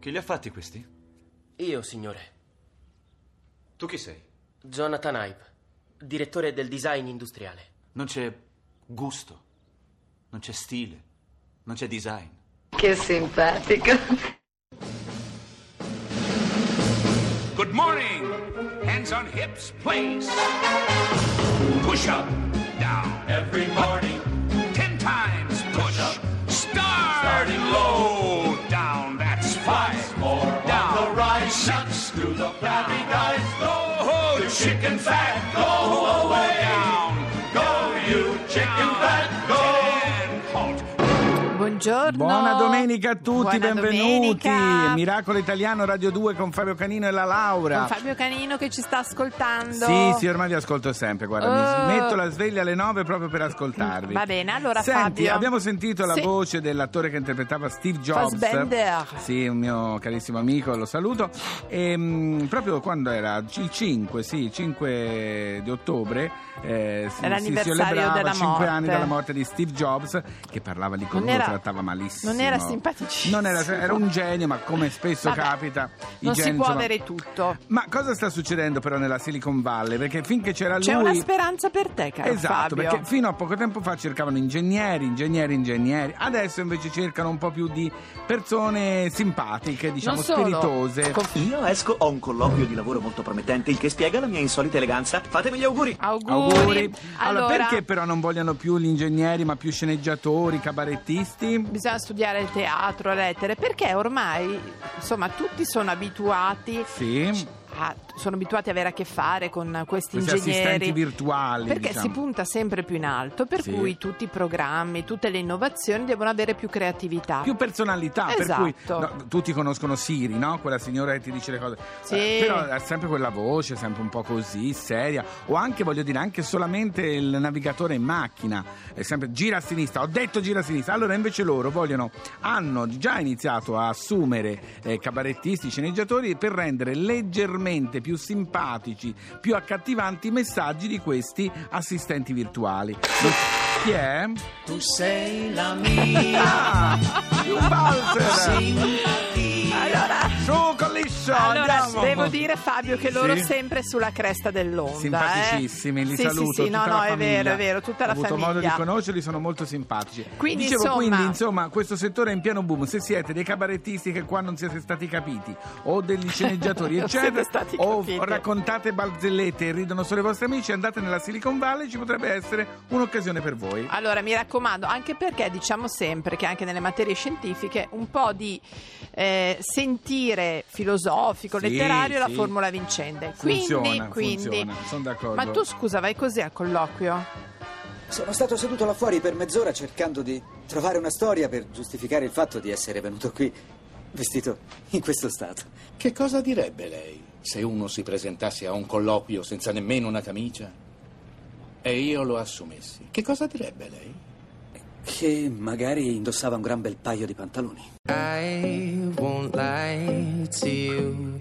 Chi li ha fatti questi? Io, signore. Tu chi sei? Jonathan Heipp, direttore del design industriale. Non c'è gusto, non c'è stile, non c'è design. Che simpatico. Good morning. Hands on hips, please. Push up, down. Every morning. 10 times push. Up. Starting low, down. That's 5 more. Down the rise, shuts through the flabby guys. Go, ho, the chicken fat, go away. Down, go, you chicken fat, go. Buongiorno. Buona domenica a tutti, benvenuti. Miracolo Italiano Radio 2 con Fabio Canino e la Laura. Con Fabio Canino che ci sta ascoltando. Sì, sì, ormai vi ascolto sempre, guarda, mi metto la sveglia alle 9 proprio per ascoltarvi. Va bene, allora senti, Fabio, abbiamo sentito la voce dell'attore che interpretava Steve Jobs. Fassbender. Sì, un mio carissimo amico, lo saluto. E proprio quando era il 5 di ottobre si celebrava 5 anni dalla morte di Steve Jobs, che parlava di corruzione. Trattava malissimo. Non era simpaticissimo. Non era, era un genio, ma come spesso capita, non si può avere tutto. Ma cosa sta succedendo però nella Silicon Valley? Perché finché c'era lui... C'è una speranza per te, caro Fabio. Perché fino a poco tempo fa cercavano ingegneri. Adesso invece cercano un po' più di persone simpatiche, diciamo spiritose. Io esco, ho un colloquio di lavoro molto promettente, il che spiega la mia insolita eleganza. Fatemi gli auguri. Auguri. Allora, perché però non vogliono più gli ingegneri, ma più sceneggiatori, cabarettisti? Bisogna studiare il teatro, lettere, perché ormai, insomma, tutti sono abituati. Sì. Sono abituati ad avere a che fare con questi ingegneri assistenti virtuali, perché si punta sempre più in alto, per cui tutti i programmi, tutte le innovazioni devono avere più creatività, più personalità, per cui tutti conoscono Siri, no? Quella signora che ti dice le cose, però ha sempre quella voce, sempre un po' così seria, o anche, voglio dire, anche solamente il navigatore in macchina è sempre gira a sinistra, ho detto gira a sinistra. Allora invece loro vogliono, hanno già iniziato a assumere cabarettisti, sceneggiatori, per rendere leggermente più simpatici, più accattivanti i messaggi di questi assistenti virtuali. Chi è? Tu sei la mia. Allora, devo dire, Fabio, che loro sempre sulla cresta dell'onda. Simpaticissimi, li saluto. Sì, no, è vero, è vero, tutta la famiglia. Ho avuto modo di conoscerli, sono molto simpatici. Quindi, Dicevo, questo settore è in pieno boom. Se siete dei cabarettisti che qua non siete stati capiti, o degli sceneggiatori, eccetera, o raccontate barzellette e ridono solo i vostri amici, andate nella Silicon Valley, ci potrebbe essere un'occasione per voi. Allora, mi raccomando, anche perché diciamo sempre che anche nelle materie scientifiche un po' di sentire filosofico, letterario, la formula vincente. Funziona, sono d'accordo. Ma tu, scusa, vai così al colloquio? Sono stato seduto là fuori per mezz'ora cercando di trovare una storia per giustificare il fatto di essere venuto qui vestito in questo stato. Che cosa direbbe lei se uno si presentasse a un colloquio senza nemmeno una camicia e io lo assumessi? Che cosa direbbe lei? Che magari indossava un gran bel paio di pantaloni. I won't lie to you.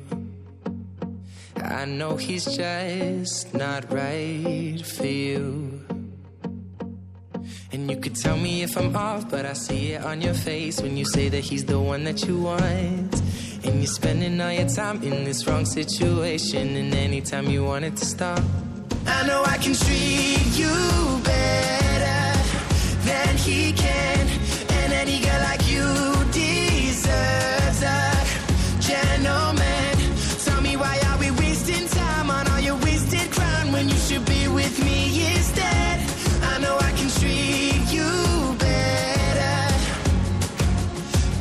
I know he's just not right for you. And you could tell me if I'm off, but I see it on your face when you say that he's the one that you want. And you're spending all your time in this wrong situation, and anytime you want it to stop. I know I can treat you better than he can, and any girl like you deserves a gentleman. Tell me why are we wasting time on all your wasted crown when you should be with me instead? I know I can treat you better,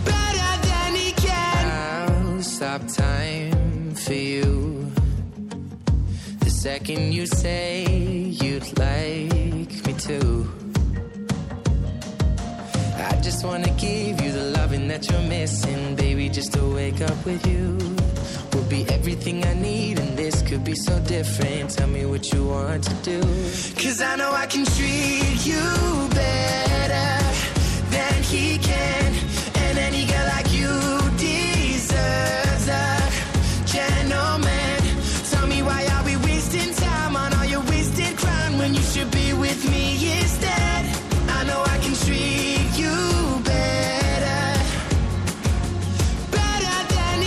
better than he can. I'll stop time for you the second you say you'd like me to. I just wanna give you the loving that you're missing, baby, just to wake up with you. Will be everything I need, and this could be so different. Tell me what you want to do. 'Cause I know I can treat you better than he can, and any girl like you deserves a gentleman. Tell me why are we wasting time on all your wasted crime when you should be with me instead? I know I can treat you better, better than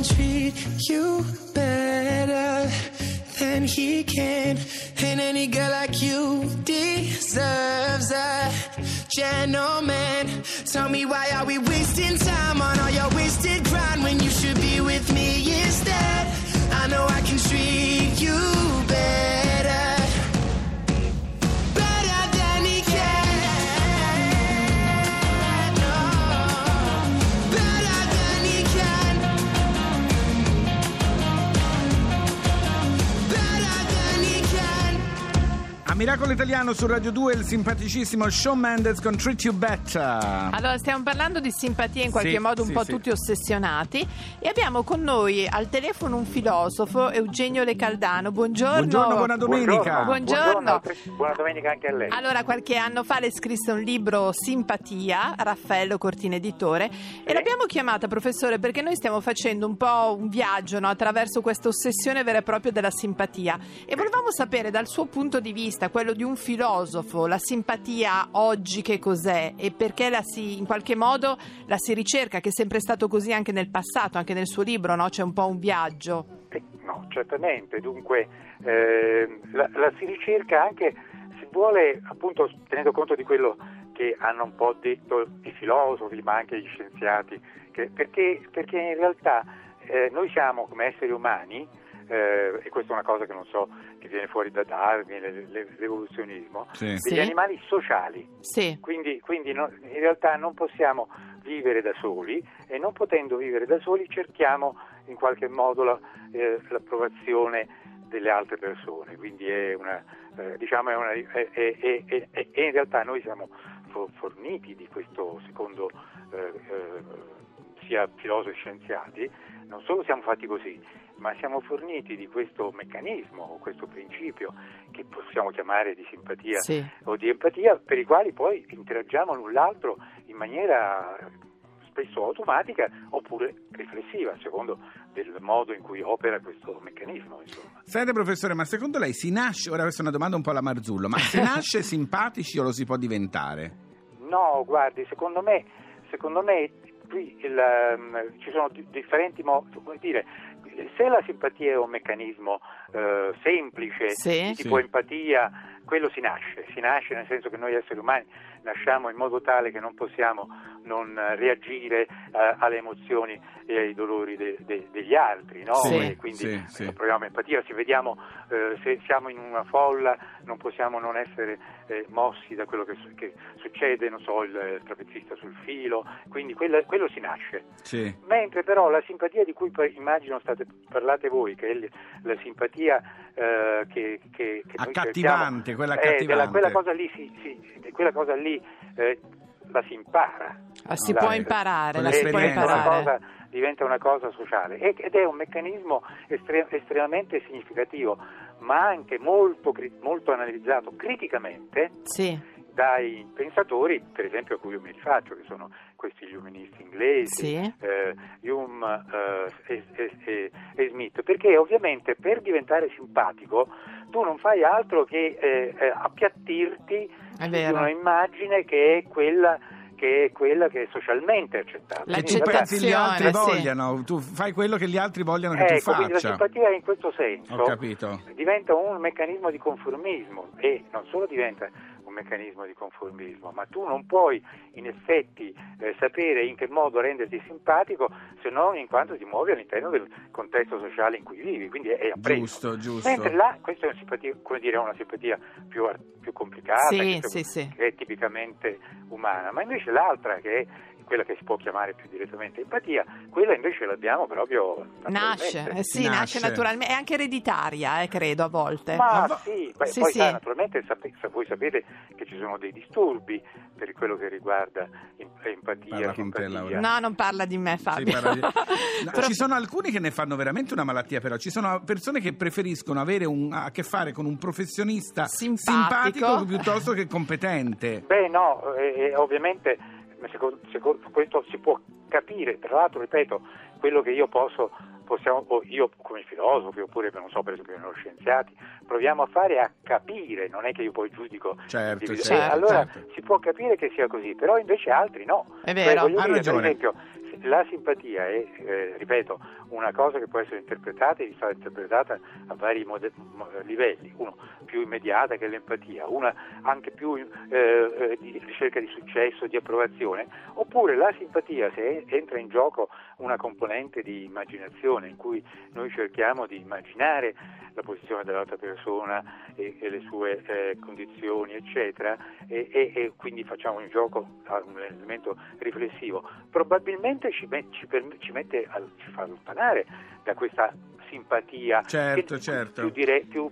can treat you better than he can. And any girl like you deserves a gentleman. Tell me why are we wasting time on all your wasted grind when you should be with me instead? I know I can treat you better. Miracolo Italiano su Radio 2, il simpaticissimo Shawn Mendes con Treat You Better. Allora stiamo parlando di simpatia in qualche modo un po' tutti ossessionati e abbiamo con noi al telefono un filosofo, Eugenio Lecaldano. Buongiorno, buona domenica. Buongiorno. Buona domenica anche a lei. Allora qualche anno fa le scrisse un libro, Simpatia, Raffaello Cortina Editore, e l'abbiamo chiamata, professore, perché noi stiamo facendo un po' un viaggio, no, attraverso questa ossessione vera e propria della simpatia e volevamo sapere dal suo punto di vista, quello di un filosofo, la simpatia oggi che cos'è e perché in qualche modo la si ricerca, che è sempre stato così anche nel passato, anche nel suo libro, no? C'è un po' un viaggio. No, certamente, dunque la si ricerca anche, se vuole, appunto tenendo conto di quello che hanno un po' detto i filosofi ma anche gli scienziati, perché in realtà noi siamo come esseri umani, e questa è una cosa che non so, che viene fuori da Darwin, l'evoluzionismo, degli animali sociali, quindi no, in realtà non possiamo vivere da soli e non potendo vivere da soli cerchiamo in qualche modo l'approvazione delle altre persone, quindi è in realtà noi siamo forniti di questo, secondo sia filosofi e scienziati. Non solo siamo fatti così, ma siamo forniti di questo meccanismo, questo principio che possiamo chiamare di simpatia o di empatia, per i quali poi interagiamo l'un l'altro in maniera spesso automatica oppure riflessiva, a secondo del modo in cui opera questo meccanismo, insomma. Senta, professore, ma secondo lei si nasce, ora questa è una domanda un po' alla Marzullo, ma si nasce simpatici o lo si può diventare? No, guardi, secondo me qui ci sono differenti modi, come dire, se la simpatia è un meccanismo semplice, tipo empatia, quello si nasce nel senso che noi esseri umani nasciamo in modo tale che non possiamo non reagire alle emozioni e ai dolori degli altri, no? E quindi proviamo empatia, se vediamo, se siamo in una folla non possiamo non essere mossi da quello che succede, non so, il trapezista sul filo, quindi quello si nasce. Mentre però la simpatia di cui immagino parlate voi, che è la simpatia che noi accattivante, quella accattivante, quella cosa lì la si impara, può imparare, diventa una cosa sociale ed è un meccanismo estremamente significativo, ma anche molto, molto analizzato criticamente dai pensatori, per esempio, a cui io mi rifaccio, che sono questi gli umanisti inglesi, Hume e Smith, perché ovviamente per diventare simpatico tu non fai altro che appiattirti su un'immagine che è quella che è socialmente accettata. La tu pensi gli altri vogliano, tu fai quello che gli altri vogliono che tu faccia. La simpatia in questo senso diventa un meccanismo di conformismo, e non solo diventa un meccanismo di conformismo, ma tu non puoi in effetti sapere in che modo renderti simpatico se non in quanto ti muovi all'interno del contesto sociale in cui vivi, quindi è appreso. Giusto. Mentre là, questa è una simpatia, come dire, una simpatia più complicata, che è tipicamente umana, ma invece l'altra, che è quella che si può chiamare più direttamente empatia, quella invece l'abbiamo proprio nasce naturalmente, è anche ereditaria, credo a volte. Naturalmente voi sapete che ci sono dei disturbi per quello che riguarda empatia, simpatia. No, non parla di me, Fabio. Ci sono alcuni che ne fanno veramente una malattia, però ci sono persone che preferiscono avere a che fare con un professionista simpatico piuttosto che competente. Ovviamente. Ma secondo questo si può capire, tra l'altro, ripeto, quello che io come filosofi, oppure non so, per esempio noi scienziati, proviamo a fare a capire, non è che io poi giudico. Certo. Si può capire che sia così, però invece altri no. È vero, ha ragione. Per esempio, La simpatia è, ripeto, una cosa che può essere interpretata e interpretata a vari livelli, uno più immediata che l'empatia, una anche più di ricerca di successo, di approvazione, oppure la simpatia se entra in gioco una componente di immaginazione in cui noi cerchiamo di immaginare la posizione dell'altra persona e le sue condizioni, eccetera, e quindi facciamo un gioco, un elemento riflessivo. Probabilmente ci fa allontanare da questa simpatia, certo, che, certo.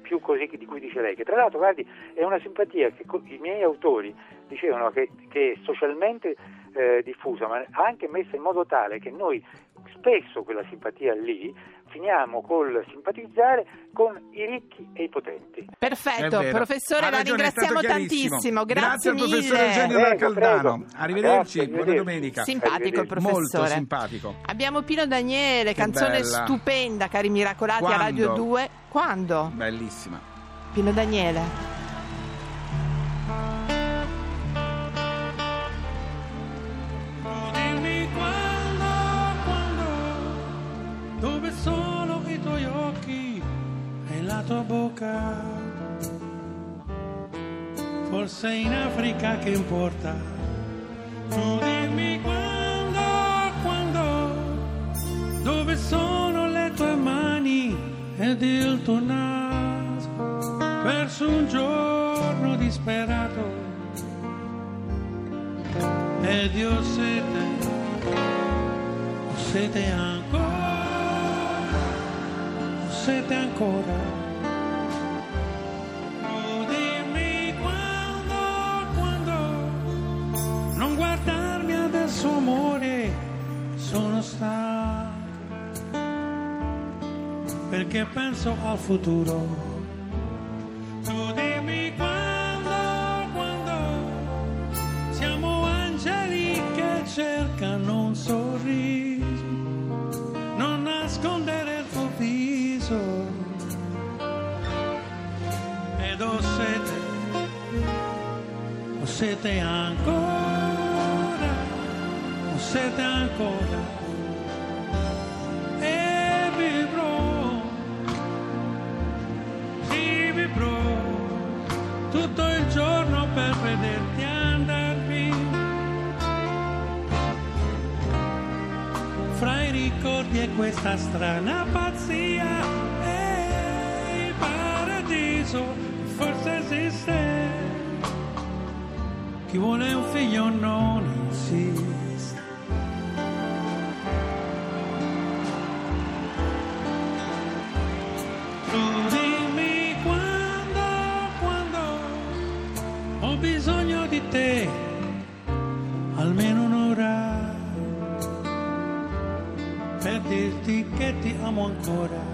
Più così di cui dice lei, che tra l'altro, guardi, è una simpatia che i miei autori dicevano che è socialmente diffusa, ma anche messa in modo tale che noi spesso quella simpatia lì finiamo col simpatizzare con i ricchi e i potenti. Perfetto, professore, la ringraziamo tantissimo. Grazie mille. Grazie al professor Eugenio Lecaldano. Arrivederci, buona domenica. Simpatico il professore. Molto simpatico. Abbiamo Pino Daniele, che canzone bella. Stupenda, cari miracolati. Quando? A Radio 2. Quando? Bellissima. Pino Daniele. Solo i tuoi occhi e la tua bocca, forse in Africa, che importa, tu dimmi quando, dove sono le tue mani ed il tuo naso, verso un giorno disperato ed io sete ancora. Siete ancora, tu dimmi quando, non guardarmi adesso amore, sono stato, perché penso al futuro, tu dimmi quando, siamo angeli che cercano un sorriso, non nascondere il tuo viso. Ed o siete ancora, e vivrò tutto il giorno per vederti andar via, fra i ricordi e questa strana pazzia. Forse esiste, chi vuole un figlio non insiste. Tu dimmi quando ho bisogno di te, almeno un'ora, per dirti che ti amo ancora.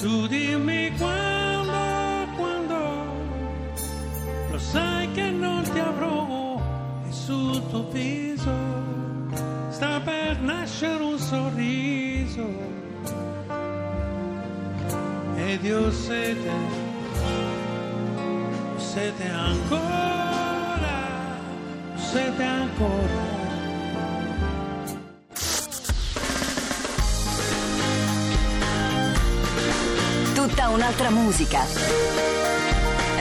Tu dimmi quando, lo sai che non ti avrò, e sul tuo viso sta per nascere un sorriso. Ed io siete ancora. Un'altra musica.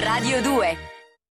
Radio 2.